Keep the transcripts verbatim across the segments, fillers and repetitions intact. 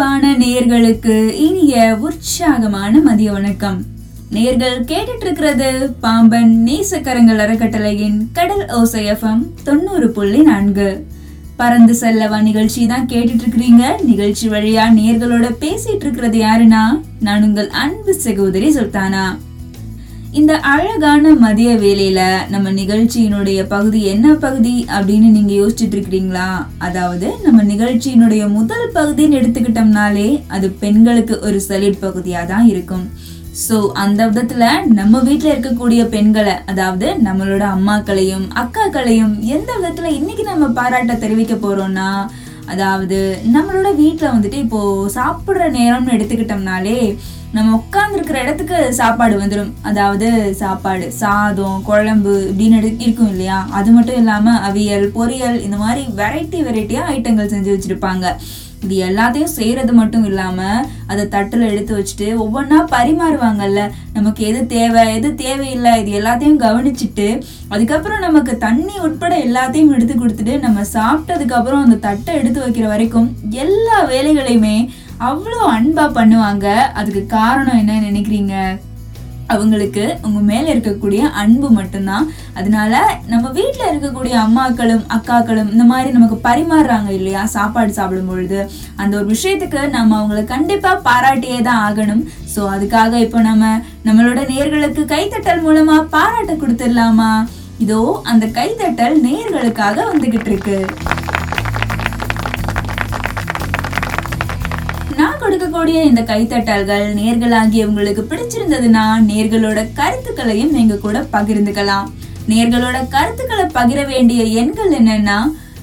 அன்பான நேயர்களுக்கு இனிய உற்சாகமான மதிய வணக்கம். நேயர்கள் கேட்டுட்டு இருக்கிறது பாம்பன் நேசக்கரங்கள் அறக்கட்டளையின் கடல் ஓசை எஃப்எம் தொண்ணூறு புள்ளி நான்கு. பறந்து செல்லவா நிகழ்ச்சி தான் கேட்டுட்டு இருக்கிறீங்க. நிகழ்ச்சி வழியா நேயர்களோட பேசிட்டு இருக்கிறது யாருன்னா, நான் உங்கள் அன்பு சகோதரி சுல்தானா. இந்த அழகான மதிய வேலையில நம்ம நிகழ்ச்சியினுடைய பகுதி என்ன பகுதி அப்படின்னு நீங்க யோசிச்சுட்டு இருக்கிறீங்களா? அதாவது நம்ம நிகழ்ச்சியினுடைய முதல் பகுதின்னு எடுத்துக்கிட்டோம்னாலே அது பெண்களுக்கு ஒரு சலிட் பகுதியா தான் இருக்கும். ஸோ அந்த விதத்துல நம்ம வீட்டுல இருக்கக்கூடிய பெண்களை, அதாவது நம்மளோட அம்மாக்களையும் அக்காக்களையும் எந்த விதத்துல இன்னைக்கு நம்ம பாராட்ட தெரிவிக்க போறோம்னா, அதாவது நம்மளோட வீட்டில் வந்துட்டு இப்போ சாப்பிட்ற நேரம்னு எடுத்துக்கிட்டோம்னாலே நம்ம உட்காந்துருக்கிற இடத்துக்கு சாப்பாடு வந்துடும். அதாவது சாப்பாடு, சாதம், குழம்பு இப்படின்னு இருக்கும் இல்லையா? அது மட்டும் இல்லாமல் அவியல், பொரியல், இந்த மாதிரி வெரைட்டி வெரைட்டியாக ஐட்டங்கள் செஞ்சு வச்சுருப்பாங்க. இது எல்லாத்தையும் செய்கிறது மட்டும் இல்லாமல் அதை தட்டில் எடுத்து வச்சுட்டு ஒவ்வொன்றா பரிமாறுவாங்கல்ல. நமக்கு எது தேவை எது தேவையில்லை இது எல்லாத்தையும் கவனிச்சுட்டு அதுக்கப்புறம் நமக்கு தண்ணி உட்பட எல்லாத்தையும் எடுத்து கொடுத்துட்டு நம்ம சாப்பிட்டதுக்கப்புறம் அந்த தட்டை எடுத்து வைக்கிற வரைக்கும் எல்லா வேலைகளையுமே அவ்வளோ அன்பாக பண்ணுவாங்க. அதுக்கு காரணம் என்ன நினைக்கிறீங்க? அவங்களுக்கு உங்கள் மேலே இருக்கக்கூடிய அன்பு மட்டும்தான். அதனால நம்ம வீட்டில் இருக்கக்கூடிய அம்மாக்களும் அக்காக்களும் இந்த மாதிரி நமக்கு பரிமாறுறாங்க இல்லையா? சாப்பாடு சாப்பிடும் பொழுது அந்த ஒரு விஷயத்துக்கு நம்ம அவங்கள கண்டிப்பாக பாராட்டியே தான் ஆகணும். ஸோ அதுக்காக இப்போ நம்ம நம்மளோட நேயர்களுக்கு கைத்தட்டல் மூலமாக பாராட்ட கொடுத்துடலாமா? இதோ அந்த கைத்தட்டல் நேயர்களுக்காக வந்துக்கிட்டு இருக்கு. நான் கொடுக்கக்கூடிய இந்த கைத்தட்டல்கள் நேர்களாகிய உங்களுக்கு பிடிச்சிருந்ததுன்னா நேர்களோட கருத்துக்களையும் எங்க கூட பகிர்ந்துக்கலாம். நேர்களோட கருத்துக்களை பகிர வேண்டிய எண்கள் என்னன்னா,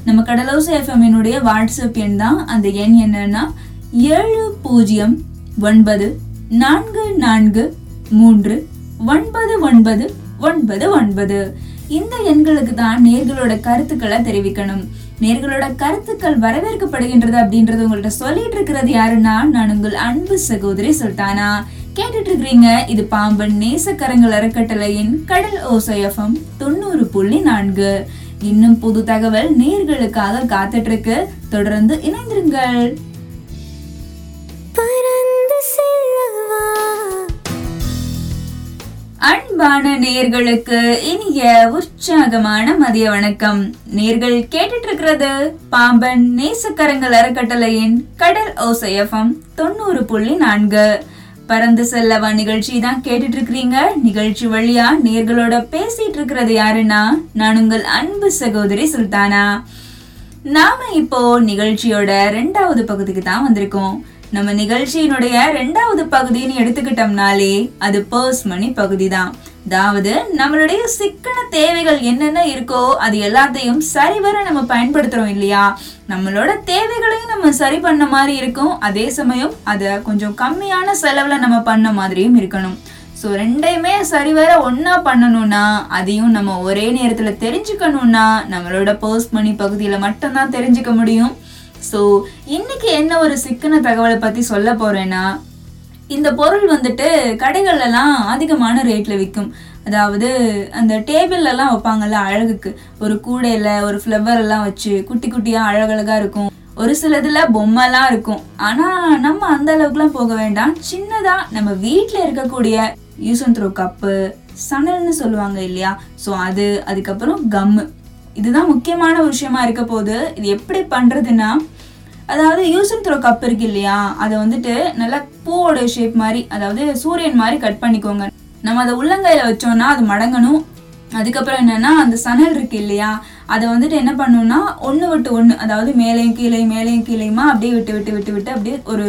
நம்ம கடலோசை எஃப்எம்னுடைய வாட்ஸ்அப் எண் தான். அந்த எண் என்னன்னா ஏழு பூஜ்ஜியம் ஒன்பது நான்கு நான்கு மூன்று ஒன்பது ஒன்பது ஒன்பது ஒன்பது. இந்த எண்களுக்கு தான் நேர்களோட கருத்துக்களை தெரிவிக்கணும். நேர்களோட கருத்துக்கள் வரவேற்கப்படுகின்றது அப்படின்றது உங்கள்கிட்ட சொல்லிட்டு இருக்கிறது யாருன்னா, நான் உங்கள் அன்பு சகோதரி சுல்தானா. கேட்டுட்டு இருக்கிறீங்க இது பாம்பன் நேசக்கரங்கள் அறக்கட்டளையின் கடல் ஓசை எஃப்எம் தொண்ணூறு புள்ளி நான்கு. இன்னும் புது தகவல் நேர்களுக்காக காத்துட்டு இருக்கு. தொடர்ந்து இணைந்திருங்கள். அன்பான நேர்களுக்கு இனிய உற்சாகமான மதிய வணக்கம். நேர்கள் கேட்டுட்டு இருக்கிறது பாம்பன் நேசக்கரங்கள் அறக்கட்டளையின் கடல் ஓசை எஃப்எம் தொண்ணூறு புள்ளி நான்கு. பறந்து செல்லவா நிகழ்ச்சி தான் கேட்டுட்டு இருக்கிறீங்க. நிகழ்ச்சி வழியா நேர்களோட பேசிட்டு இருக்கிறது யாருன்னா, நான் உங்கள் அன்பு சகோதரி சுல்தானா. நாம இப்போ நிகழ்ச்சியோட ரெண்டாவது பகுதிக்கு தான் வந்திருக்கோம். நம்ம நிகழ்ச்சியினுடைய ரெண்டாவது பகுதின்னு எடுத்துக்கிட்டோம்னாலே அது பர்ஸ் மணி பகுதி தான். அதாவது நம்மளுடைய சிக்கன தேவைகள் என்னென்ன இருக்கோ அது எல்லாத்தையும் சரிவர நம்ம பயன்படுத்துறோம் இல்லையா? நம்மளோட தேவைகளையும் நம்ம சரி பண்ண மாதிரி இருக்கும். அதே சமயம் அதை கொஞ்சம் கம்மியான செலவில் நம்ம பண்ண மாதிரியும் இருக்கணும். ஸோ ரெண்டையுமே சரிவர ஒன்றா பண்ணணும்னா, அதையும் நம்ம ஒரே நேரத்தில் தெரிஞ்சுக்கணும்னா நம்மளோட பர்ஸ் மணி பகுதியில் மட்டும்தான் தெரிஞ்சுக்க முடியும். ஸோ இன்னைக்கு என்ன ஒரு சிக்கன தகவலை பற்றி சொல்ல போகிறேன்னா, இந்த பொருள் வந்துட்டு கடைகள்லாம் அதிகமான ரேட்டில் விற்கும். அதாவது அந்த டேபிள்லலாம் வைப்பாங்கள்ல அழகுக்கு, ஒரு கூடையில் ஒரு ஃப்ளவரெல்லாம் வச்சு குட்டி குட்டியாக அழகழகாக இருக்கும். ஒரு சிலதுல பொம்மைலாம் இருக்கும். ஆனால் நம்ம அந்த அளவுக்குலாம் போக வேண்டாம். சின்னதாக நம்ம வீட்டில் இருக்கக்கூடிய யூஸ் அண்ட் த்ரோ கப்பு, சணல்னு சொல்லுவாங்க இல்லையா? ஸோ அது, அதுக்கப்புறம் கம்மு, இதுதான் முக்கியமான விஷயமா இருக்க போது. இது எப்படி பண்ணுறதுன்னா, அதாவது யூஸ் அண்ட் த்ரோ கப் இருக்கு இல்லையா, அதை வந்துட்டு நல்லா பூவோட ஷேப் மாதிரி, அதாவது சூரியன் மாதிரி கட் பண்ணிக்கோங்க. நம்ம அதை உள்ளங்கையில் வச்சோம்னா அது மடங்கணும். அதுக்கப்புறம் என்னென்னா, அந்த சணல் இருக்கு இல்லையா, அதை வந்துட்டு என்ன பண்ணணும்னா ஒன்று விட்டு ஒன்று, அதாவது மேலேயும் கீழே மேலேயும் கீழேயுமா அப்படியே விட்டு விட்டு விட்டு விட்டு அப்படியே ஒரு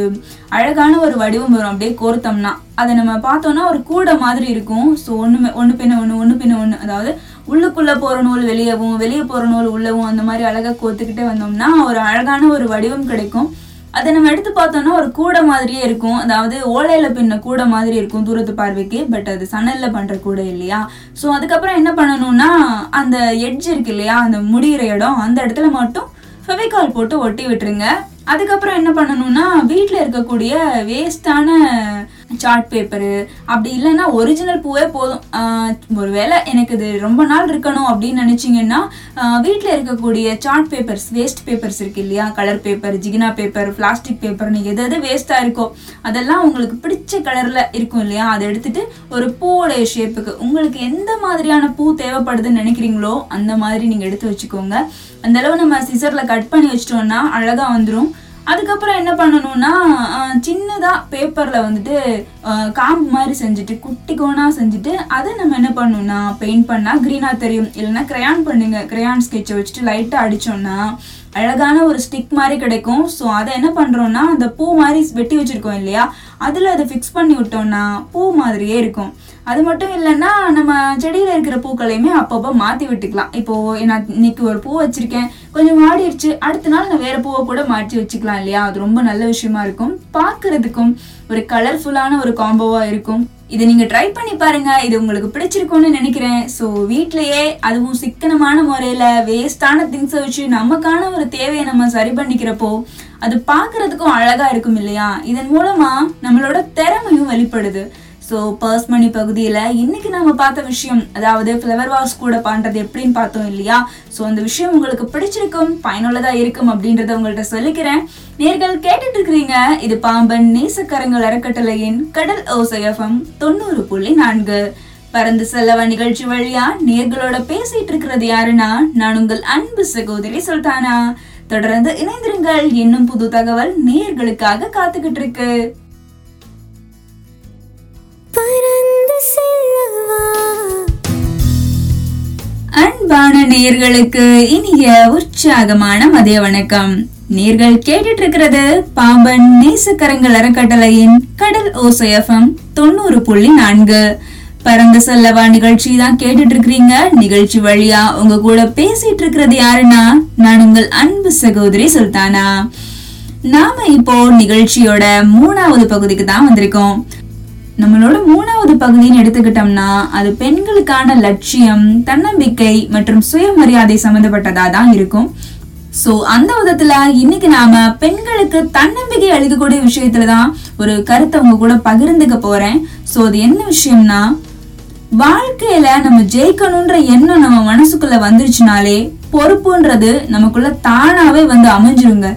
அழகான ஒரு வடிவம் வரும். அப்படியே கோர்த்தோம்னா அதை நம்ம பார்த்தோம்னா ஒரு கூடை மாதிரி இருக்கும். ஸோ ஒன்று ஒன்று பின்ன ஒன்று ஒன்று பின்ன ஒன்று, அதாவது உள்ளுக்குள்ளே போகிற நூல் வெளியவும் வெளியே போகிற நூல் உள்ளவும் அந்த மாதிரி அழகாக கோர்த்துக்கிட்டே வந்தோம்னா ஒரு அழகான ஒரு வடிவம் கிடைக்கும். அதை நம்ம எடுத்து பார்த்தோம்னா ஒரு கூடை மாதிரியே இருக்கும். அதாவது ஓலையில் பின்ன கூடை மாதிரி இருக்கும் தூரத்து பார்வைக்கு. பட் அது சணலில் பண்ணுற கூடை இல்லையா? ஸோ அதுக்கப்புறம் என்ன பண்ணணும்னா, அந்த எட்ஜ் இருக்கு இல்லையா, அந்த முடிகிற இடம், அந்த இடத்துல மட்டும் ஃபெவிகால் போட்டு ஒட்டி விட்டுருங்க. அதுக்கப்புறம் என்ன பண்ணணும்னா, வீட்டில் இருக்கக்கூடிய வேஸ்டான சார்ட் பேப்பரு, அப்படி இல்லைன்னா ஒரிஜினல் பூவே போதும். ஒருவேளை எனக்கு இது ரொம்ப நாள் இருக்கணும் அப்படின்னு நினச்சிங்கன்னா வீட்டில் இருக்கக்கூடிய சார்ட் பேப்பர்ஸ், வேஸ்ட் பேப்பர்ஸ் இருக்குது இல்லையா, கலர் பேப்பர், ஜிகினா பேப்பர், பிளாஸ்டிக் பேப்பர்னு எது எது வேஸ்ட்டாக இருக்கோ அதெல்லாம் உங்களுக்கு பிடிச்ச கலரில் இருக்கும் இல்லையா, அதை எடுத்துகிட்டு ஒரு பூவோடைய ஷேப்புக்கு உங்களுக்கு எந்த மாதிரியான பூ தேவைப்படுதுன்னு நினைக்கிறீங்களோ அந்த மாதிரி நீங்கள் எடுத்து வச்சுக்கோங்க. அந்தளவு நம்ம சிசரில் கட் பண்ணி வச்சிட்டோன்னா அழகாக வந்துடும். அதுக்கப்புறம் என்ன பண்ணணும்னா சின்னதாக பேப்பரில் வந்துட்டு காம்பு மாதிரி செஞ்சுட்டு குட்டி கோனாக செஞ்சுட்டு அதை நம்ம என்ன பண்ணணும்னா பெயிண்ட் பண்ணால் க்ரீனாக தெரியும். இல்லைன்னா க்ரையான் பண்ணுங்க, க்ரையான் ஸ்கெட்சை வச்சுட்டு லைட்டாக அடித்தோன்னா அழகான ஒரு ஸ்டிக் மாதிரி கிடைக்கும். ஸோ அதை என்ன பண்ணுறோன்னா அந்த பூ மாதிரி வெட்டி வச்சுருக்கோம் இல்லையா, அதில் அதை ஃபிக்ஸ் பண்ணி விட்டோம்னா பூ மாதிரியே இருக்கும். அது மட்டும் இல்லைன்னா நம்ம செடியில் இருக்கிற பூக்களையுமே அப்பப்போ மாற்றி விட்டுக்கலாம். இப்போது நான் இன்னைக்கு ஒரு பூ வச்சுருக்கேன், கொஞ்சம் வாடிடுச்சு, அடுத்த நாள் நான் வேறு பூவை கூட மாற்றி வச்சுக்கலாம் இல்லையா. அது ரொம்ப நல்ல விஷயமா இருக்கும், பார்க்குறதுக்கும் ஒரு கலர்ஃபுல்லான ஒரு காம்போவாக இருக்கும். இதை நீங்கள் ட்ரை பண்ணி பாருங்கள், இது உங்களுக்கு பிடிச்சிருக்கும்னு நினைக்கிறேன். ஸோ வீட்லையே அதுவும் சிக்கனமான முறையில் வேஸ்டான திங்ஸை வச்சு நமக்கான ஒரு தேவையை நம்ம சரி பண்ணிக்கிறப்போ அது பார்க்குறதுக்கும் அழகாக இருக்கும் இல்லையா. இதன் மூலமாக நம்மளோட திறமையும் வெளிப்படுது. ஸோ பர்ஸ்மணி பகுதியில் இன்றைக்கி நம்ம பார்த்த விஷயம், அதாவது ஃப்ளவர் வாஸ் கூட பண்ணுறது எப்படின்னு பார்த்தோம் இல்லையா. ஸோ அந்த விஷயம் உங்களுக்கு பிடிச்சிருக்கும், பயனுள்ளதாக இருக்கும் அப்படின்றத உங்கள்கிட்ட சொல்லிக்கிறேன். நேர்கள் கேட்டுட்டு இருக்கிறீங்க, இது பாம்பன் நேசக்கரங்கள் அறக்கட்டளையின் கடல் ஓசை எஃப்எம் தொண்ணூறு புள்ளி நான்கு பறந்து செல்லவா நிகழ்ச்சி வழியா நேர்களோட பேசிட்டு இருக்கிறது யாருன்னா, நான் உங்கள் அன்பு சகோதரி சுல்தானா. தொடர்ந்து இணைந்திருங்கள், இன்னும் புது தகவல் நேர்களுக்காக காத்துக்கிட்டு இருக்கு. அன்பான நேயர்களுக்கு இனிய உற்சாகமான மதிய வணக்கம். நேர்கள் கேட்டுட்டு இருக்கிறது பாம்பன் நேசக்கரங்கள் அறக்கட்டளையின் கடல் ஓசை எஃப்எம் தொண்ணூறு புள்ளி நான்கு பறந்து செல்லவா நிகழ்ச்சி தான் கேட்டுட்டு இருக்கிறீங்க. நிகழ்ச்சி வழியா உங்க கூட பேசிட்டு இருக்கிறது யாருன்னா, நான் உங்கள் அன்பு சகோதரி சுல்தானா. நாம இப்போ நிகழ்ச்சியோட மூணாவது பகுதிக்கு தான் வந்திருக்கோம். நம்மளோட மூணாவது பகுதின்னு எடுத்துக்கிட்டோம்னா அது பெண்களுக்கான லட்சியம், தன்னம்பிக்கை மற்றும் சுயமரியாதை சம்பந்தப்பட்டதா தான் இருக்கும். ஸோ அந்த விதத்துல இன்னைக்கு நாம பெண்களுக்கு தன்னம்பிக்கை அளிக்கக்கூடிய விஷயத்துலதான் ஒரு கருத்தை உங்க கூட பகிர்ந்துக்க போறேன். ஸோ அது என்ன விஷயம்னா, வாழ்க்கையில நம்ம ஜெயிக்கணும்ன்ற எண்ணம் நம்ம மனசுக்குள்ள வந்துருச்சுனாலே பொறுப்புன்றது நமக்குள்ள தானாவே வந்து அமைஞ்சிருங்க.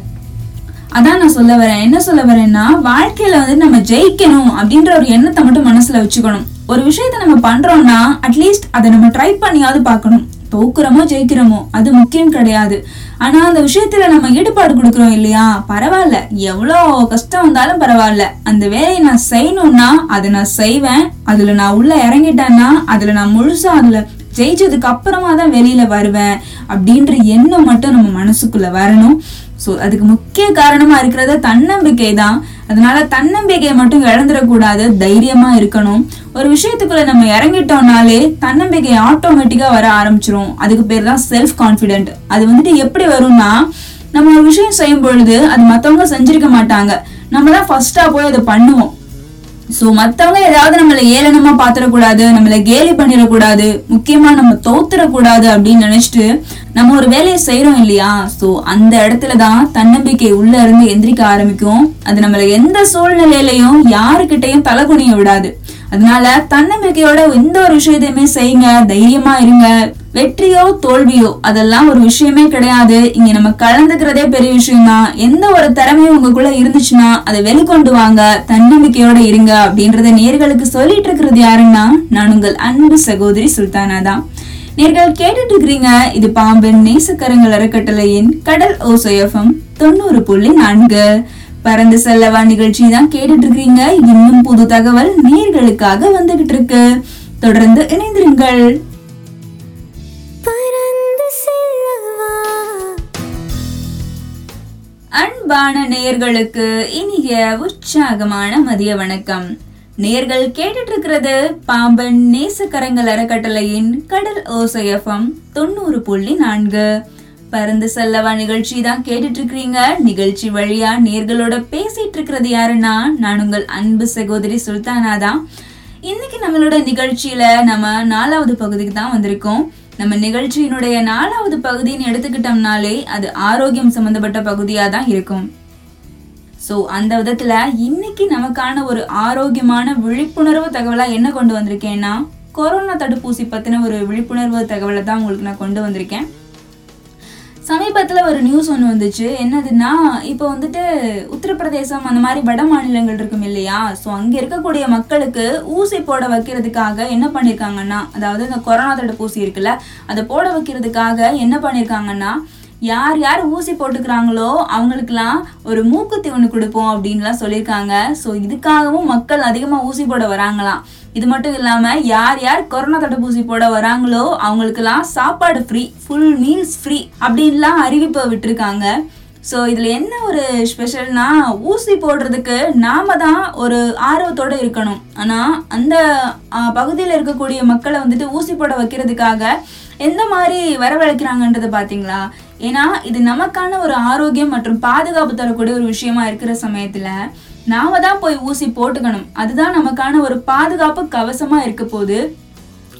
அதான் நான் சொல்ல வரேன். என்ன சொல்ல வரேன்னா, வாழ்க்கையில வந்து நம்ம ஜெயிக்கணும் அப்படின்ற ஒரு எண்ணத்தை மட்டும் மனசுல வச்சுக்கணும். ஒரு விஷயத்த நம்ம பண்றோம்னா அட்லீஸ்ட் அதை நம்ம ட்ரை பண்ணியாவது பார்க்கணும். தோக்குறோமோ ஜெயிக்கிறோமோ அது முக்கியம் கிடையாது. ஆனா அந்த விஷயத்துல நம்ம ஈடுபாடு கொடுக்குறோம் இல்லையா, பரவாயில்ல எவ்வளோ கஷ்டம் வந்தாலும் பரவாயில்ல, அந்த வேலையை நான் செய்யணும்னா அதை நான் செய்வேன். அதுல நான் உள்ள இறங்கிட்டேன்னா அதுல நான் முழுசா அதுல ஜெயிச்சதுக்கு அப்புறமா தான் வெளியில வருவேன் அப்படின்ற எண்ணம் மட்டும் நம்ம மனசுக்குள்ள வரணும். ஸோ அதுக்கு முக்கிய காரணமா இருக்கிறது தன்னம்பிக்கை தான். அதனால தன்னம்பிக்கையை மட்டும் இழந்துடக்கூடாது, தைரியமா இருக்கணும். ஒரு விஷயத்துக்குள்ள நம்ம இறங்கிட்டோம்னாலே தன்னம்பிக்கை ஆட்டோமேட்டிக்கா வர ஆரம்பிச்சிரும். அதுக்கு பேர் தான் செல்ஃப் கான்ஃபிடென்ட். அது வந்துட்டு எப்படி வரும்னா, நம்ம ஒரு விஷயம் செய்யும் பொழுது அது மற்றவங்க செஞ்சிருக்க மாட்டாங்க, நம்ம தான் ஃபர்ஸ்டா போய் அதை பண்ணுவோம். ஸோ மற்றவங்க ஏதாவது நம்மளை ஏளனமா பார்த்துடக்கூடாது, நம்மளை கேலி பண்ணிடக்கூடாது, முக்கியமா நம்ம தோத்துடக்கூடாது அப்படின்னு நினைச்சிட்டு நம்ம ஒரு வேலையை செய்யறோம் இல்லையா. ஸோ அந்த இடத்துலதான் தன்னம்பிக்கை உள்ள இருந்து எந்திரிக்க ஆரம்பிக்கும். அது நம்மள எந்த சூழ்நிலையிலையும் யாருக்கிட்டையும் தலை குனிய விடாது. அதனால தன்னம்பிக்கையோட எந்த ஒரு விஷயத்தையுமே செய்யுங்க, தைரியமா இருங்க. வெற்றியோ தோல்வியோ அதெல்லாம் ஒரு விஷயமே கிடையாது. இங்க நம்ம கலந்துக்கிறதே பெரிய விஷயம் தான். எந்த ஒரு திறமையும் உங்களுக்குள்ள இருந்துச்சுன்னா அதை வெளிக்கொண்டு வாங்க, தன்னம்பிக்கையோட இருங்க அப்படின்றத நேர்களுக்கு சொல்லிட்டு இருக்கிறது யாருன்னா, நான் உங்கள் அன்பு சகோதரி சுல்தானா தான். நேர்கள் கேட்டுட்டு இருக்கிறீங்க, இது பாம்பன் நேசக்கரங்கள் அறக்கட்டளையின் கடல் ஓசை எஃப்எம் தொண்ணூறு புள்ளி நான்கு பறந்து செல்லவா நிகழ்ச்சி தான் கேட்டுட்டு இருக்கீங்க. இன்னும் புது தகவல் நேர்களுக்காக வந்துகிட்டு இருக்கு. தொடர்ந்து இணைந்திருங்கள். அன்பான நேயர்களுக்கு இனிய உற்சாகமான மதிய வணக்கம். நேர்கள் கேட்டுட்டு இருக்கிறது பாம்பன் நேசக்கரங்கள் அறக்கட்டளையின் கடல் ஓசை எஃப்எம் தொண்ணூறு புள்ளி நான்கு பறந்து செல்லவா நிகழ்ச்சி தான் கேட்டுட்டு இருக்கிறீங்க. நிகழ்ச்சி வழியா நேர்களோட பேசிட்டு இருக்கிறது யாருன்னா, நான் உங்கள் அன்பு சகோதரி சுல்தானா தான். இன்னைக்கு நம்மளோட நிகழ்ச்சியில நம்ம நாலாவது பகுதிக்கு தான் வந்திருக்கோம். நம்ம நிகழ்ச்சியினுடைய நாலாவது பகுதின்னு எடுத்துக்கிட்டோம்னாலே அது ஆரோக்கியம் சம்பந்தப்பட்ட பகுதியா தான் இருக்கும். ஸோ அந்த விதத்தில் இன்னைக்கு நமக்கான ஒரு ஆரோக்கியமான விழிப்புணர்வு தகவலாக என்ன கொண்டு வந்திருக்கேன்னா, கொரோனா தடுப்பூசி பற்றின ஒரு விழிப்புணர்வு தகவலை தான் உங்களுக்கு நான் கொண்டு வந்திருக்கேன். சமீபத்தில் ஒரு நியூஸ் ஒன்று வந்துச்சு. என்னதுன்னா, இப்போ வந்துட்டு உத்தரப்பிரதேசம் அந்த மாதிரி வட மாநிலங்கள் இருக்கும் இல்லையா, ஸோ அங்கே இருக்கக்கூடிய மக்களுக்கு ஊசி போட வைக்கிறதுக்காக என்ன பண்ணியிருக்காங்கன்னா, அதாவது இந்த கொரோனா தடுப்பூசி இருக்குல்ல அதை போட வைக்கிறதுக்காக என்ன பண்ணியிருக்காங்கன்னா, யார் யார் ஊசி போட்டுக்கிறாங்களோ அவங்களுக்குலாம் ஒரு மூக்குத்தி ஒன்று கொடுப்போம் அப்படின்லாம் சொல்லியிருக்காங்க. ஸோ இதுக்காகவும் மக்கள் அதிகமாக ஊசி போட வராங்களாம். இது மட்டும் இல்லாமல் யார் யார் கொரோனா தடுப்பூசி போட வராங்களோ அவங்களுக்குலாம் சாப்பாடு ஃப்ரீ, ஃபுல் மீல்ஸ் ஃப்ரீ அப்படின்லாம் அறிவிப்பை விட்டுருக்காங்க. ஸோ இதில் என்ன ஒரு ஸ்பெஷல்னா, ஊசி போடுறதுக்கு நாம் தான் ஒரு ஆர்வத்தோடு இருக்கணும். ஆனால் அந்த பகுதியில் இருக்கக்கூடிய மக்களை வந்துட்டு ஊசி போட வைக்கிறதுக்காக எந்த மாதிரி வரவழைக்கிறாங்கன்றது பார்த்தீங்களா? ஏன்னா இது நமக்கான ஒரு ஆரோக்கியம் மற்றும் பாதுகாப்பு தரக்கூடிய ஒரு விஷயமா இருக்கிற சமயத்தில் நாம தான் போய் ஊசி போட்டுக்கணும். அதுதான் நமக்கான ஒரு பாதுகாப்பு கவசமாக இருக்க போகுது.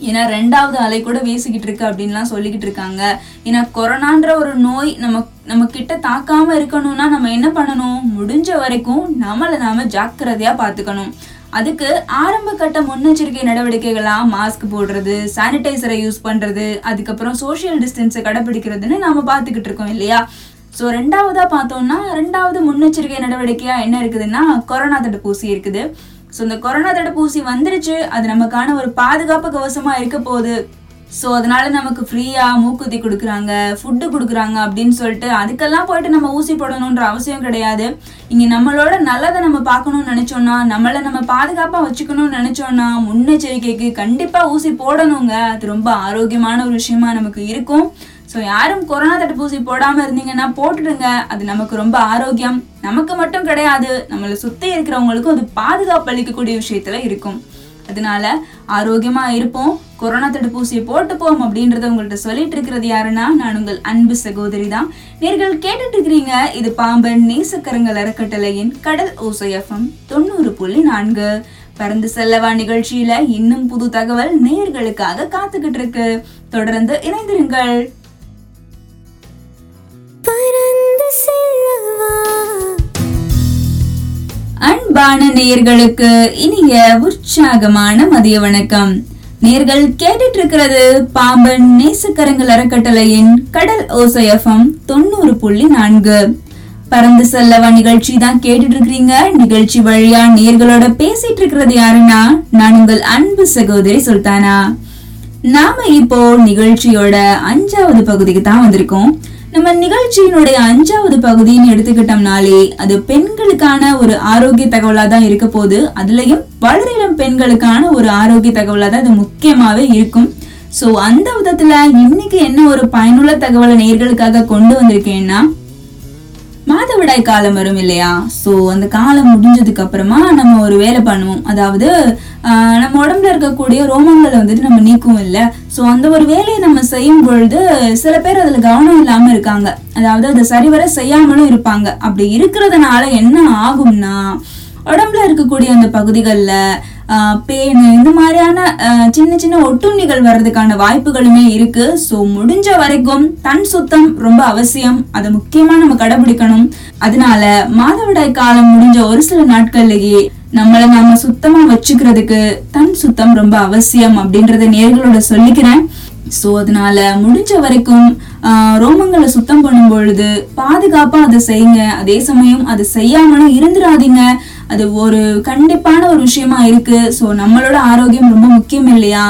ஏன்னா ரெண்டாவது அலை கூட வீசிக்கிட்டு இருக்கு அப்படின்லாம் சொல்லிக்கிட்டு இருக்காங்க. ஏன்னா கொரோனான்ற ஒரு நோய் நம்ம நம்ம கிட்ட தாக்காம இருக்கணும்னா நம்ம என்ன பண்ணணும், முடிஞ்ச வரைக்கும் நம்மளை நாம ஜாக்கிரதையா பார்த்துக்கணும். அதுக்கு ஆரம்ப கட்ட முன்னெச்சரிக்கை நடவடிக்கைகளாக மாஸ்க் போடுறது, சானிடைசரை யூஸ் பண்ணுறது, அதுக்கப்புறம் சோஷியல் டிஸ்டன்ஸை கடைபிடிக்கிறதுன்னு நாம் பார்த்துக்கிட்டு இருக்கோம் இல்லையா. ஸோ ரெண்டாவதாக பார்த்தோம்னா, ரெண்டாவது முன்னெச்சரிக்கை நடவடிக்கையாக என்ன இருக்குதுன்னா, கொரோனா தடுப்பூசி இருக்குது. ஸோ இந்த கொரோனா தடுப்பூசி வந்துருச்சு, அது நமக்கான ஒரு பாதுகாப்பு கவசமாக இருக்க போகுது. ஸோ அதனால நமக்கு ஃப்ரீயாக மூக்குத்தி கொடுக்குறாங்க, ஃபுட்டு கொடுக்குறாங்க அப்படின்னு சொல்லிட்டு அதுக்கெல்லாம் போயிட்டு நம்ம ஊசி போடணுன்ற அவசியம் கிடையாது. இங்கே நம்மளோட நல்லதை நம்ம பார்க்கணும்னு நினச்சோன்னா, நம்மளை நம்ம பாதுகாப்பாக வச்சுக்கணும்னு நினச்சோன்னா முன்னெச்சரிக்கைக்கு கண்டிப்பாக ஊசி போடணுங்க. அது ரொம்ப ஆரோக்கியமான ஒரு விஷயமா நமக்கு இருக்கும். ஸோ யாரும் கொரோனா தடுப்பூசி போடாமல் இருந்தீங்கன்னா போட்டுடுங்க. அது நமக்கு ரொம்ப ஆரோக்கியம், நமக்கு மட்டும் கிடையாது, நம்மளை சுற்றி இருக்கிறவங்களுக்கும் அது பாதுகாப்பு அளிக்கக்கூடிய விஷயத்தில் இருக்கும். அதனால ஆரோக்கியமாக இருப்போம், கொரோனா தடுப்பூசியை போட்டுப்போம் அப்படின்றத உங்கள்கிட்ட சொல்லிட்டு இருக்கிறது யாருன்னா, நான் உங்கள் அன்பு சகோதரி தான். நீங்கள் கேட்டுட்டு இருக்கிறீங்க இது பாம்பன் நேசக்கரங்கள் அறக்கட்டளையின் கடல் ஓசை எஃப்எம் தொண்ணூறு புள்ளி நான்கு பறந்து செல்லவா நிகழ்ச்சியில இன்னும் புது தகவல் நேயர்களுக்காக காத்துக்கிட்டு இருக்கு. தொடர்ந்து இணைந்திருங்கள். அன்பான நேயர்களுக்கு இனிய உற்சாகமான மதிய வணக்கம். நேயர்கள் கேட்டுட்டு இருக்கிறது பாம்பன் நேசக்கரங்கள் அறக்கட்டளையின் கடல் ஓசை எஃப்எம் தொண்ணூறு புள்ளி நான்கு பறந்து செல்லவா நிகழ்ச்சி தான் கேட்டுட்டு இருக்கிறீங்க. நிகழ்ச்சி வழியா நேயர்களோட பேசிட்டு இருக்கிறது யாருன்னா, நான் உங்கள் அன்பு சகோதரி சுல்தானா. நாம இப்போ நிகழ்ச்சியோட அஞ்சாவது பகுதிக்கு தான் வந்திருக்கோம். நம்ம நிகழ்ச்சியினுடைய அஞ்சாவது பகுதின்னு எடுத்துக்கிட்டோம்னாலே அது பெண்களுக்கான ஒரு ஆரோக்கிய தகவலாக தான் இருக்க போகுது. அதுலேயும் வளர் இளம் பெண்களுக்கான ஒரு ஆரோக்கிய தகவலாக தான் அது முக்கியமாகவே இருக்கும். ஸோ அந்த விதத்தில் இன்னைக்கு என்ன ஒரு பயனுள்ள தகவலை நேயர்களுக்காக கொண்டு வந்திருக்கேன்னா, மாதவிடாய் காலம் வரும் இல்லையா. ஸோ அந்த காலம் முடிஞ்சதுக்கு அப்புறமா நம்ம ஒரு வேலை பண்ணுவோம், அதாவது நம்ம உடம்புல இருக்கக்கூடிய ரோமங்களை வந்துட்டு நம்ம நீக்குவோம் இல்லை. ஸோ அந்த ஒரு வேலையை நம்ம செய்யும் பொழுது சில பேர் அதில் கவனம் இல்லாமல் இருக்காங்க, அதாவது அதை சரிவர செய்யாமலும் இருப்பாங்க. அப்படி இருக்கிறதுனால என்ன ஆகும்னா, உடம்புல இருக்கக்கூடிய அந்த பகுதிகளில் பேனு இந்த மாதிரியான சின்ன சின்ன ஒட்டுண்ணிகள் வர்றதுக்கான வாய்ப்புகளுமே இருக்கு. ஸோ முடிஞ்ச வரைக்கும் தன் சுத்தம் ரொம்ப அவசியம், அதை முக்கியமா நம்ம கடைபிடிக்கணும். அதனால மாதவிடாய் காலம் முடிஞ்ச ஒரு சில நாட்கள்லயே நம்மளை நாம சுத்தமா வச்சுக்கிறதுக்கு தன் சுத்தம் ரொம்ப அவசியம் அப்படின்றத நேயர்களோட சொல்லிக்கிறேன். ஸோ அதனால முடிஞ்ச வரைக்கும் ரோமங்களை சுத்தம் பண்ணும் பொழுது பாதுகாப்பா அதை செய்யுங்க. அதே சமயம் அதை செய்யாமலும் இருந்துடாதீங்க. அது ஒரு கண்டிப்பான ஒரு விஷயமா இருக்கு. ஸோ நம்மளோட ஆரோக்கியம் ரொம்ப முக்கியம் இல்லையா.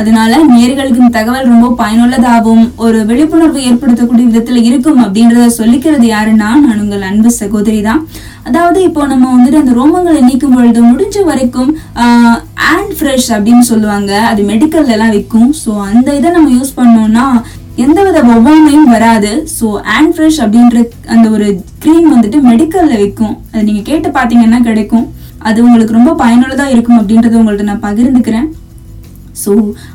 அதனால நேயர்களுக்கு இந்த தகவல் ரொம்ப பயனுள்ளதாகவும் ஒரு விழிப்புணர்வு ஏற்படுத்தக்கூடிய விதத்துல இருக்கும் அப்படின்றத சொல்லிக்கிறது யாருன்னா, நான் உங்கள் அன்பு சகோதரி தான். அதாவது இப்போ நம்ம வந்துட்டு அந்த ரோமங்களை நீக்கும் பொழுது முடிஞ்ச வரைக்கும் ஆஹ் ஹேண்ட் ஃப்ரெஷ் அப்படின்னு சொல்லுவாங்க, அது மெடிக்கல்ல எல்லாம் விற்கும். ஸோ அந்த இதை நம்ம யூஸ் பண்ணோம்னா எந்தவித ஒவ்வாமையும் வராது. ஸோ ஹேண்ட் ஃப்ரெஷ் அப்படின்ற அந்த ஒரு க்ரீம் வந்துட்டு மெடிக்கலில் விற்கும், அது நீங்கள் கேட்டு பார்த்தீங்கன்னா கிடைக்கும். அது உங்களுக்கு ரொம்ப பயனுள்ளதாக இருக்கும் அப்படின்றத உங்கள்கிட்ட நான் பகிர்ந்துக்கிறேன். ஸோ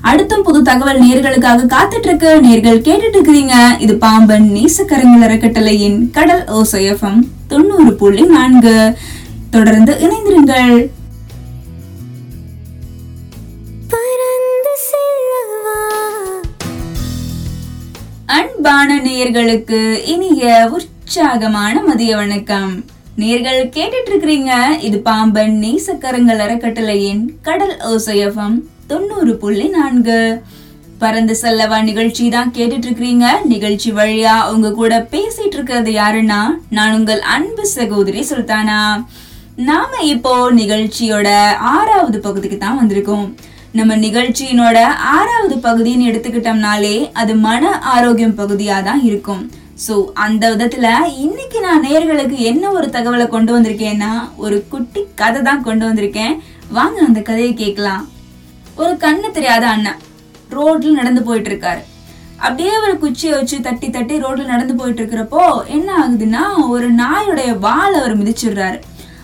அடுத்தும் புது தகவல் நேர்களுக்காக காத்துட்ருக்கு. நேர்கள் கேட்டுட்டு இருக்கிறீங்க இது பாம்பன் நேசக்கரங்கள் அறக்கட்டளையின் கடல் ஓசை எஃப்எம் தொண்ணூறு புள்ளி நான்கு. தொடர்ந்து இணைந்திருங்கள். அன்பான நேயர்களுக்கு இனிய உற்சாகமான மதிய வணக்கம். நேர்கள் கேட்டுட்டு இருக்கிறீங்க. இது பாம்பன் நேசக்கரங்கள் அறக்கட்டளையின் கடல் ஓசை எஃப்எம் தொண்ணூறு புள்ளி நான்கு பறந்து செல்லவா நிகழ்ச்சி தான் கேட்டுட்டு இருக்கிறீங்க. நிகழ்ச்சி வழியா உங்க கூட பேசிட்டு இருக்கிறது யாருன்னா, நான் உங்கள் அன்பு சகோதரி சுல்தானா. நாம இப்போ நிகழ்ச்சியோட ஆறாவது பகுதிக்கு தான் வந்திருக்கோம். நம்ம நிகழ்ச்சியினோட ஆறாவது பகுதின்னு எடுத்துக்கிட்டோம்னாலே அது மன ஆரோக்கியம் பகுதியா தான் இருக்கும். ஸோ அந்த விதத்துல இன்னைக்கு நான் நேயர்களுக்கு என்ன ஒரு தகவலை கொண்டு வந்திருக்கேன்னா, ஒரு குட்டி கதை தான் கொண்டு வந்திருக்கேன். வாங்க அந்த கதையை கேட்கலாம். ஒரு கண்ணு தெரியாத அண்ணன் ரோட்ல நடந்து போயிட்டு இருக்காரு. அப்படியே ஒரு குச்சியை வச்சு தட்டி தட்டி ரோட்ல நடந்து போயிட்டு இருக்கிறப்போ என்ன ஆகுதுன்னா, ஒரு நாயோடைய வாலை அவர் மிதிச்சிடுறாரு.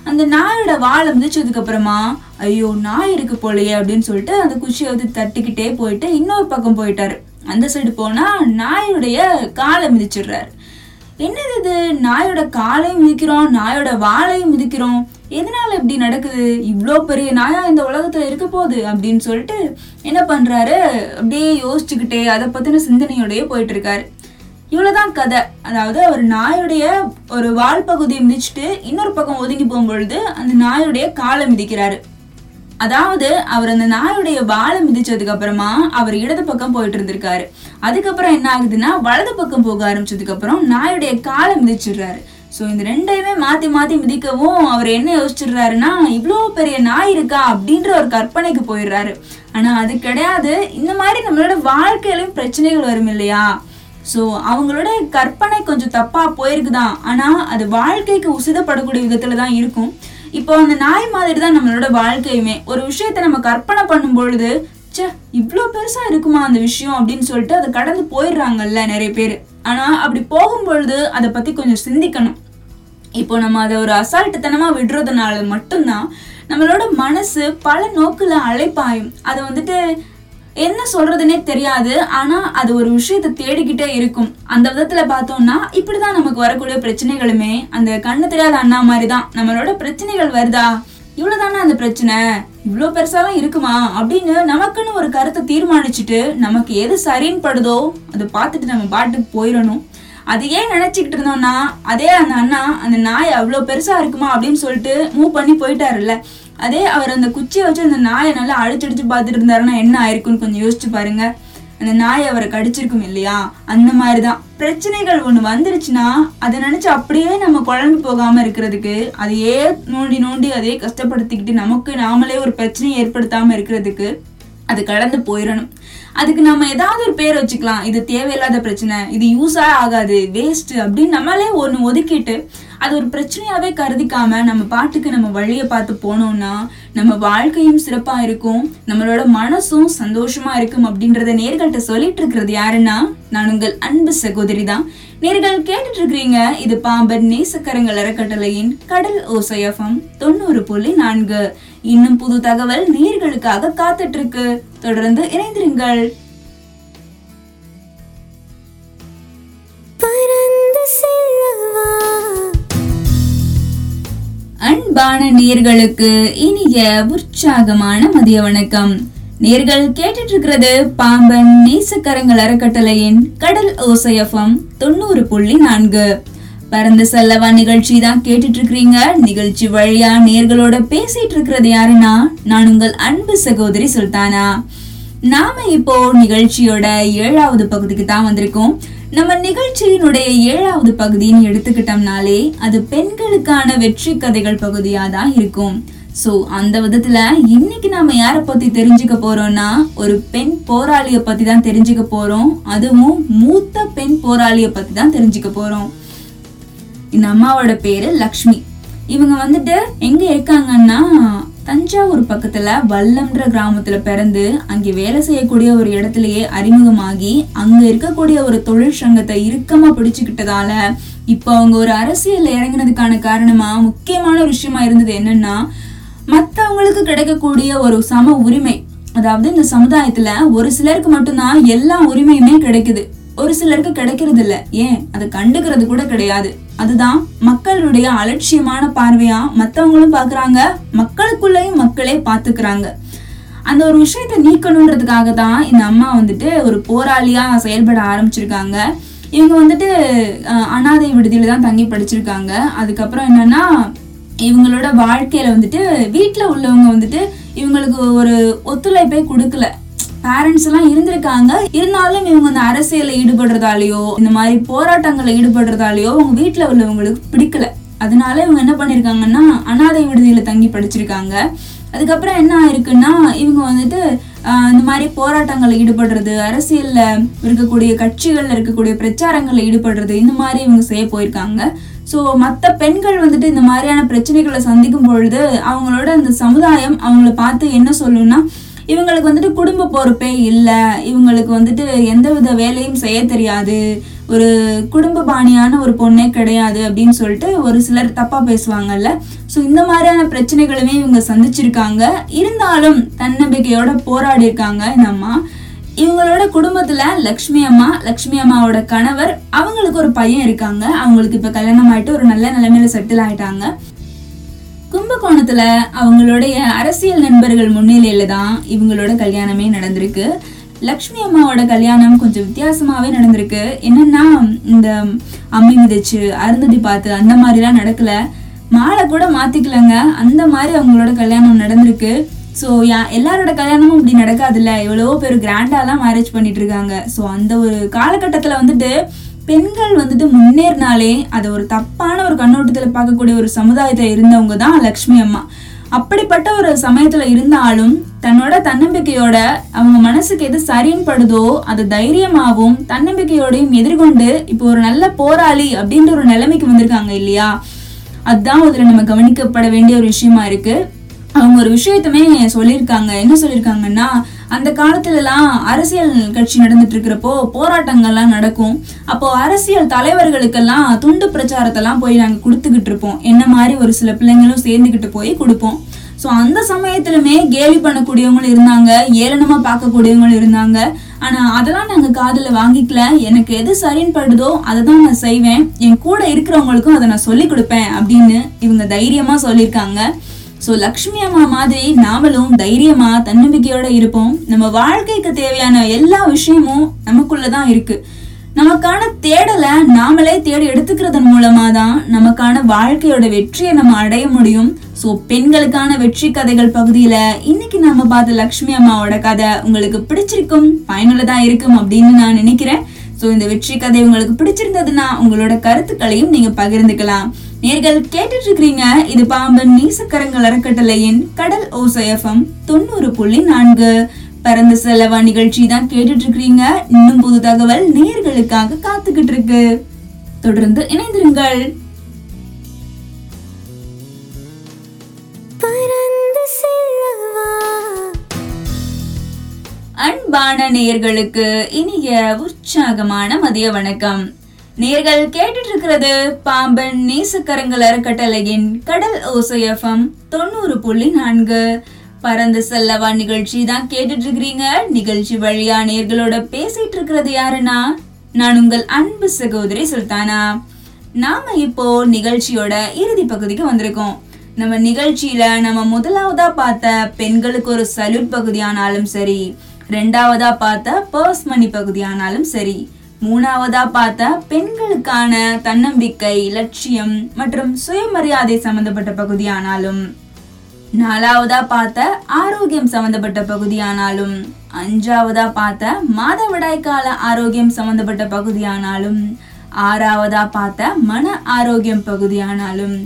அந்த நாயோட வாலை மிதிச்சதுக்கு அப்புறமா ஐயோ நாய் இருக்கு போலயே அப்படின்னு சொல்லிட்டு அந்த குச்சியை வந்து தட்டிக்கிட்டே போயிட்டு இன்னொரு பக்கம் போயிட்டாரு. அந்த சைடு போனா நாயுடைய காலை மிதிச்சிடுறாரு. என்னது இது, நாயோட காலையும் மிதிக்கிறோம் நாயோட வாலையும் மிதிக்கிறோம், எதனால இப்படி நடக்குது, இவ்வளோ பெரிய நாயா இந்த உலகத்துல இருக்க போகுது அப்படின்னு சொல்லிட்டு என்ன பண்றாரு, அப்படியே யோசிச்சுக்கிட்டே அதை பத்தின சிந்தனையோடய போயிட்டு இருக்காரு. இவ்வளவுதான் கதை. அதாவது அவர் நாயுடைய ஒரு வால் பகுதியை மிதிச்சுட்டு இன்னொரு பக்கம் ஒதுங்கி போகும்பொழுது அந்த நாயுடைய காலை மிதிக்கிறாரு. அதாவது அவர் அந்த நாயுடைய வாலை மிதிச்சதுக்கு அப்புறமா அவர் இடது பக்கம் போயிட்டு இருந்திருக்காரு. அதுக்கப்புறம் என்ன ஆகுதுன்னா, வலது பக்கம் போக ஆரம்பிச்சதுக்கு அப்புறம் நாயுடைய காலை மிதிச்சிடுறாரு. ஸோ இந்த ரெண்டையுமே மாற்றி மாற்றி மிதிக்கவும் அவர் என்ன யோசிச்சிடுறாருன்னா, இவ்வளோ பெரிய நாய் இருக்கா அப்படின்ற ஒரு கற்பனைக்கு போயிடுறாரு. ஆனால் அது கிடையாது. இந்த மாதிரி நம்மளோட வாழ்க்கையிலும் பிரச்சனைகள் வரும் இல்லையா? ஸோ அவங்களோட கற்பனை கொஞ்சம் தப்பாக போயிருக்குதான், ஆனால் அது வாழ்க்கைக்கு உசிதப்படக்கூடிய விதத்தில் தான் இருக்கும். இப்போ அந்த நாய் மாதிரி தான் நம்மளோட வாழ்க்கையுமே. ஒரு விஷயத்தை நம்ம கற்பனை பண்ணும் பொழுது சே இவ்வளோ பெருசா இருக்குமா அந்த விஷயம் அப்படின்னு சொல்லிட்டு அதை கடந்து போயிடுறாங்கல்ல நிறைய பேர். ஆனால் அப்படி போகும்பொழுது அதை பற்றி கொஞ்சம் சிந்திக்கணும். இப்போ நம்ம அதை ஒரு அசால்ட்டுத்தனமாக விடுறதுனால மட்டும்தான் நம்மளோட மனசு பல நோக்கில் அழைப்பாயும் அதை வந்துட்டு என்ன சொல்றதுன்னே தெரியாது. ஆனா அது ஒரு விஷயத்தை தேடிக்கிட்டே இருக்கும். அந்த விதத்துல பார்த்தோம்னா இப்படிதான் நமக்கு வரக்கூடிய பிரச்சனைகளுமே அந்த கண்ணு தெரியாத அண்ணா மாதிரிதான் நம்மளோட பிரச்சனைகள் வருதா, இவ்வளவுதானா அந்த பிரச்சனை, இவ்வளவு பெருசாலாம் இருக்குமா அப்படின்னு நமக்குன்னு ஒரு கருத்தை தீர்மானிச்சுட்டு நமக்கு எது சரின்னு படுதோ அதை பார்த்துட்டு நம்ம பாட்டுக்கு போயிடணும். அது ஏன் நினைச்சுக்கிட்டு இருந்தோம்னா, அதே அந்த அண்ணா அந்த நாய் அவ்வளோ பெருசா இருக்குமா அப்படின்னு சொல்லிட்டு மூவ் பண்ணி போயிட்டாருல்ல, அதே அவர் அந்த குச்சியை வச்சு அந்த நாயை நல்லா அடிச்சடிச்சு பார்த்துட்டு இருந்தாருன்னா என்ன ஆயிருக்குன்னு கொஞ்சம் யோசிச்சு பாருங்க. அந்த நாய் அவரை கடிச்சிருக்கும் இல்லையா? அந்த மாதிரிதான் பிரச்சனைகள் ஒண்ணு வந்துருச்சுன்னா அதை நினைச்சு அப்படியே நம்ம குழம்பு போகாம இருக்கிறதுக்கு, அதையே நோண்டி நோண்டி அதே கஷ்டப்படுத்திக்கிட்டு நமக்கு நாமளே ஒரு பிரச்சனையை ஏற்படுத்தாம இருக்கிறதுக்கு அது கடந்து போயிடணும். அதுக்கு நம்ம ஏதாவது ஒரு பேர் வச்சுக்கலாம். இது தேவையில்லாத பிரச்சனை, இது யூஸா ஆகாது, வேஸ்ட் அப்படின்னு நம்மளே ஒன்று ஒதுக்கிட்டு அது ஒரு பிரச்சனையாவே கருதிக்காம நம்ம பாட்டுக்கு நம்ம வழியை பார்த்து போனோம்னா நம்ம வாழ்க்கையும் சிறப்பா இருக்கும், நம்மளோட மனசும் சந்தோஷமா இருக்கும் அப்படின்றத நேர்கள்ட்ட சொல்லிட்டு இருக்கிறது யாருன்னா, நான் உங்கள் அன்பு சகோதரி தான். நேர்கள் கேட்டுட்டு இருக்கிறீங்க இது பாம்பன் நேசக்கரங்கள் அறக்கட்டளையின் கடல் ஓசை எஃப்எம் தொண்ணூறு புள்ளி நான்கு. இன்னும் புது தகவல் நேர்களுக்காக காத்துட்டு இருக்கு. தொடர்ந்து இணைந்திருங்கள். அன்பான நேர்களுக்கு இனிய உற்சாகமான மதிய வணக்கம். நேர்கள் கேட்டுட்டு இருக்கிறது பாம்பன் நேசக்கரங்கள் அறக்கட்டளையின் கடல் ஓசை எஃப்எம் தொண்ணூறு புள்ளி நான்கு பறந்து செல்லவா நிகழ்ச்சி தான் கேட்டுட்டு இருக்கிறீங்க. நிகழ்ச்சி வழியா நேர்களோட பேசிட்டு இருக்கிறது யாருன்னா, நான் உங்கள் அன்பு சகோதரி சுல்தானா. நாம இப்போ நிகழ்ச்சியோட ஏழாவது பகுதிக்கு தான் வந்திருக்கோம். நம்ம நிகழ்ச்சியினுடைய ஏழாவது பகுதின்னு எடுத்துக்கிட்டோம்னாலே அது பெண்களுக்கான வெற்றி கதைகள் பகுதியா தான் இருக்கும். ஸோ அந்த விதத்துல இன்னைக்கு நாம யாரை பத்தி தெரிஞ்சுக்க போறோம்னா, ஒரு பெண் போராளியை பத்தி தான் தெரிஞ்சுக்க போறோம். அதுவும் மூத்த பெண் போராளியை பத்தி தான் தெரிஞ்சுக்க போறோம். இந்த அம்மாவோட பேரு லக்ஷ்மி. இவங்க வந்துட்டு எங்க இருக்காங்கன்னா, தஞ்சாவூர் பக்கத்துல வல்லம்ன்ற கிராமத்துல பிறந்து அங்கே வேலை செய்யக்கூடிய ஒரு இடத்துலயே அறிமுகமாகி அங்க இருக்கக்கூடிய ஒரு தொழிற்சங்கத்தை இறுக்கமா பிடிச்சுக்கிட்டதால இப்ப அவங்க ஒரு அரசியல் இறங்கினதுக்கான காரணமா முக்கியமான ஒரு விஷயமா இருந்தது என்னன்னா, மற்றவங்களுக்கு கிடைக்கக்கூடிய ஒரு சம உரிமை. அதாவது இந்த சமுதாயத்துல ஒரு சிலருக்கு மட்டும்தான் எல்லா உரிமையுமே கிடைக்குது, ஒரு சிலருக்கு கிடைக்கிறது இல்லை. ஏன் அதை கண்டுக்கிறது கூட கிடையாது. அதுதான் மக்களுடைய அலட்சியமான பார்வையா மற்றவங்களும் பாக்குறாங்க, மக்களுக்குள்ளேயும் மக்களே பாத்துக்கிறாங்க. அந்த ஒரு விஷயத்த நீக்கணுன்றதுக்காக தான் இந்த அம்மா வந்துட்டு ஒரு போராளியா செயல்பட ஆரம்பிச்சிருக்காங்க. இவங்க வந்துட்டு அனாதை விடுதியில தான் தங்கி படிச்சிருக்காங்க. அதுக்கப்புறம் என்னன்னா இவங்களோட வாழ்க்கையில வந்துட்டு வீட்டுல உள்ளவங்க வந்துட்டு இவங்களுக்கு ஒரு ஒத்துழைப்பே கொடுக்கல. பேரண்ட்ஸ் எல்லாம் இருந்திருக்காங்க, இருந்தாலும் இவங்க அந்த அரசியல ஈடுபடுறதாலேயோ இந்த மாதிரி போராட்டங்கள்ல ஈடுபடுறதாலேயோ அவங்க வீட்டுல உள்ளவங்களுக்கு பிடிக்கல. அதனால இவங்க என்ன பண்ணிருக்காங்கன்னா அனாதை விடுதியில தங்கி படிச்சிருக்காங்க. அதுக்கப்புறம் என்ன ஆயிருக்குன்னா இவங்க வந்துட்டு இந்த மாதிரி போராட்டங்களில் ஈடுபடுறது, அரசியல்ல இருக்கக்கூடிய கட்சிகள்ல இருக்கக்கூடிய பிரச்சாரங்கள்ல ஈடுபடுறது, இந்த மாதிரி இவங்க செய்ய போயிருக்காங்க. ஸோ மற்ற பெண்கள் வந்துட்டு இந்த மாதிரியான பிரச்சனைகளை சந்திக்கும் பொழுது அவங்களோட அந்த சமுதாயம் அவங்கள பார்த்து என்ன சொல்லும்னா, இவங்களுக்கு வந்துட்டு குடும்ப பொறுப்பே இல்லை, இவங்களுக்கு வந்துட்டு எந்தவித வேலையும் செய்ய தெரியாது, ஒரு குடும்ப பாணியான ஒரு பொண்ணே கிடையாது அப்படின்னு சொல்லிட்டு ஒரு சிலர் தப்பா பேசுவாங்கல்ல. ஸோ இந்த மாதிரியான பிரச்சனைகளுமே இவங்க சந்திச்சிருக்காங்க. இருந்தாலும் தன்னம்பிக்கையோட போராடி இருக்காங்க இந்த அம்மா. இவங்களோட குடும்பத்துல லக்ஷ்மி அம்மா, லக்ஷ்மி அம்மாவோட கணவர், அவங்களுக்கு ஒரு பையன் இருக்காங்க. அவங்களுக்கு இப்ப கல்யாணம் ஆயிட்டு ஒரு நல்ல நிலைமையில செட்டில் ஆயிட்டாங்க. கும்பகோணத்துல அவங்களுடைய அரசியல் நண்பர்கள் முன்னிலையில தான் இவங்களோட கல்யாணமே நடந்திருக்கு. லக்ஷ்மி அம்மாவோட கல்யாணம் கொஞ்சம் வித்தியாசமாவே நடந்திருக்கு. என்னன்னா இந்த அம்மி மிதிச்சு அருந்ததி பார்த்து அந்த மாதிரிலாம் நடக்கல, மாலை கூட மாத்திக்கலங்க, அந்த மாதிரி அவங்களோட கல்யாணம் நடந்திருக்கு. ஸோ எல்லாரோட கல்யாணமும் இப்படி நடக்காதுல்ல, எவ்வளவோ பேர் கிராண்டாலாம் மேரேஜ் பண்ணிட்டு இருக்காங்க. ஸோ அந்த ஒரு காலகட்டத்துல வந்துட்டு பெண்கள் வந்துட்டு முன்னேறினாலே அதை ஒரு தப்பான ஒரு கண்ணோட்டத்துல பார்க்கக்கூடிய ஒரு சமுதாயத்துல இருந்தவங்க தான் லக்ஷ்மி அம்மா. அப்படிப்பட்ட ஒரு சமயத்துல இருந்தாலும் தன்னோட தன்னம்பிக்கையோட அவங்க மனசுக்கு எது சரின்னு படுதோ அதை தைரியமாகவும் தன்னம்பிக்கையோடையும் எதிர்கொண்டு இப்போ ஒரு நல்ல போராளி அப்படின்ற ஒரு நிலைமைக்கு வந்திருக்காங்க இல்லையா. அதுதான் அதுல நம்ம கவனிக்கப்பட வேண்டிய ஒரு விஷயமா இருக்கு. அவங்க ஒரு விஷயத்தமே சொல்லியிருக்காங்க. என்ன சொல்லியிருக்காங்கன்னா, அந்த காலத்துலலாம் அரசியல் கட்சி நடந்துட்டு இருக்கிறப்போ போராட்டங்கள்லாம் நடக்கும். அப்போ அரசியல் தலைவர்களுக்கெல்லாம் துண்டு பிரச்சாரத்தெல்லாம் போய் நாங்கள் கொடுத்துக்கிட்டு இருப்போம். என்ன மாதிரி ஒரு சில பிள்ளைங்களும் சேர்ந்துக்கிட்டு போய் கொடுப்போம். ஸோ அந்த சமயத்திலுமே கேலி பண்ணக்கூடியவங்களும் இருந்தாங்க, ஏளனமாக பார்க்கக்கூடியவங்களும் இருந்தாங்க. ஆனால் அதெல்லாம் நாங்கள் காதில் வாங்கிக்கல, எனக்கு எது சரின்னு படுதோ அதை தான் நான் செய்வேன், என் கூட இருக்கிறவங்களுக்கும் அதை நான் சொல்லிக் கொடுப்பேன் அப்படின்னு இவங்க தைரியமாக சொல்லியிருக்காங்க. ஸோ லக்ஷ்மி அம்மா மாதிரி நாமளும் தைரியமா தன்னம்பிக்கையோட இருப்போம். நம்ம வாழ்க்கைக்கு தேவையான எல்லா விஷயமும் நமக்குள்ளதான் இருக்கு. நமக்கான தேடலை நாமளே தேடி எடுத்துக்கிறதன் மூலமா தான் நமக்கான வாழ்க்கையோட வெற்றியை நம்ம அடைய முடியும். ஸோ பெண்களுக்கான வெற்றி கதைகள் பகுதியில இன்னைக்கு நாம பார்த்த லக்ஷ்மி அம்மாவோட கதை உங்களுக்கு பிடிச்சிருக்கும், பயனுள்ளதா இருக்கும் அப்படின்னு நான் நினைக்கிறேன். ஸோ இந்த வெற்றி கதை உங்களுக்கு பிடிச்சிருந்ததுன்னா உங்களோட கருத்துக்களையும் நீங்க பகிர்ந்துக்கலாம். நேர்கள் கேட்டுட்டு இருக்கிறீங்க இது பாம்பன் நேசக்கரங்கள் அறக்கட்டளையின் கடல் ஓசை எஃப்எம் தொண்ணூறு புள்ளி நான்கு பறந்து செல்லவா நிகழ்ச்சி தான் கேட்டுட்டு இருக்கிறீங்க. இன்னும் புது தகவல் நேர்களுக்காக காத்துக்கிட்டு இருக்கு. தொடர்ந்து இணைந்திருங்கள். அன்பான நேயர்களுக்கு இனிய உற்சாகமான மதிய வணக்கம். நேயர்கள் கேட்டுட்டு இருக்கிறது பாம்பன் நேசக்கரங்கள் அறக்கட்டளையின் கடல் ஓசை எஃப்எம் தொண்ணூறு புள்ளி நான்கு பறந்து செல்லவா நிகழ்ச்சி தான் கேட்டுட்டு இருக்கிறீங்க. நிகழ்ச்சி வழியா நேயர்களோட பேசிட்டு இருக்கிறது யாருன்னா நான் உங்கள் அன்பு சகோதரி சுல்தானா. நாம இப்போ நிகழ்ச்சியோட இறுதி பகுதிக்கு வந்திருக்கோம். நம்ம நிகழ்ச்சியில நம்ம முதலாவதா பார்த்த பெண்களுக்கு ஒரு சல்யூட் பகுதியானாலும் சரி, ரெண்டாவதா பார்த்த பர்ஸ் மணி பகுதியானாலும் சரி, மூணாவதா பார்த்த பெண்களுக்கான தன்னம்பிக்கை, லட்சியம் மற்றும் சுயமரியாதை சம்பந்தப்பட்ட பகுதியானாலும், நாலாவதா பார்த்த ஆரோக்கியம் சம்பந்தப்பட்ட பகுதியானாலும், அஞ்சாவதா பார்த்த மாதவிடாய் கால ஆரோக்கியம் சம்பந்தப்பட்ட பகுதியானாலும், ஆறாவதா பார்த்த மன ஆரோக்கியம் பகுதியானாலும்,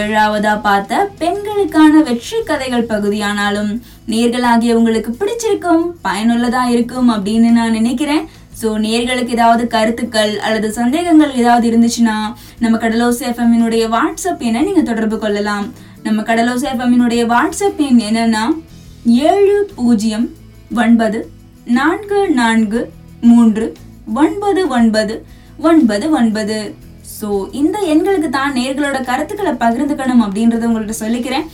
ஏழாவதா பார்த்த பெண்களுக்கான வெற்றி கதைகள் பகுதியானாலும் நேர்களாகிய உங்களுக்கு பிடிச்சிருக்கும், பயனுள்ளதா இருக்கும் அப்படின்னு நான் நினைக்கிறேன். ஸோ நேர்களுக்கு ஏதாவது கருத்துக்கள் அல்லது சந்தேகங்கள் ஏதாவது இருந்துச்சுன்னா நம்ம கடலோசை எஃப்எம்னுடைய வாட்ஸ்அப் எண்ணை நீங்க தொடர்பு கொள்ளலாம். நம்ம கடலோசை எஃப்எம்னுடைய வாட்ஸ்அப் எண் என்னன்னா ஏழு பூஜ்ஜியம் ஒன்பது நான்கு நான்கு மூன்று ஒன்பது ஒன்பது ஒன்பது ஒன்பது. ஸோ இந்த எண்களுக்கு தான் நேர்களோட கருத்துக்களை பகிர்ந்துக்கணும் அப்படின்றத உங்கள்கிட்ட சொல்லிக்கிறேன்.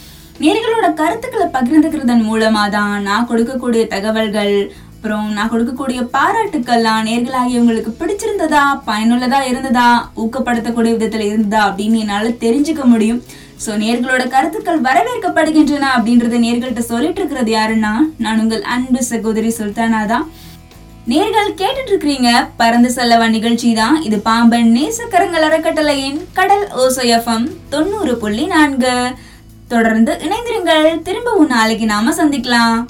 நேர்களோட கருத்துக்களை பகிர்ந்துக்கிறதன் மூலமாக தான் நான் கொடுக்கக்கூடிய தகவல்கள் அப்புறம் நான் கொடுக்கக்கூடிய பாராட்டுக்கள்லாம் நேர்களாகி உங்களுக்கு பிடிச்சிருந்ததா, பயனுள்ளதா இருந்ததா, ஊக்கப்படுத்தக்கூடிய விதத்தில் இருந்ததா அப்படின்னு என்னால் தெரிஞ்சுக்க முடியும். ஸோ நேர்களோட கருத்துக்கள் வரவேற்கப்படுகின்றன அப்படின்றத நேர்கள்ட்ட சொல்லிட்டு இருக்கிறது யாருன்னா நான் உங்கள் அன்பு சகோதரி சுல்தானா தான். நேர்கள் கேட்டுட்டு இருக்கிறீங்க பறந்து செல்லவா நிகழ்ச்சி தான். இது பாம்பன் நேசக்கரங்கள் அறக்கட்டளையின் கடல் ஓசை எஃப்எம் தொண்ணூறு புள்ளி நான்கு. தொடர்ந்து இணைந்திருங்கள். திரும்பவும் நாளைக்கு நாம சந்திக்கலாம்.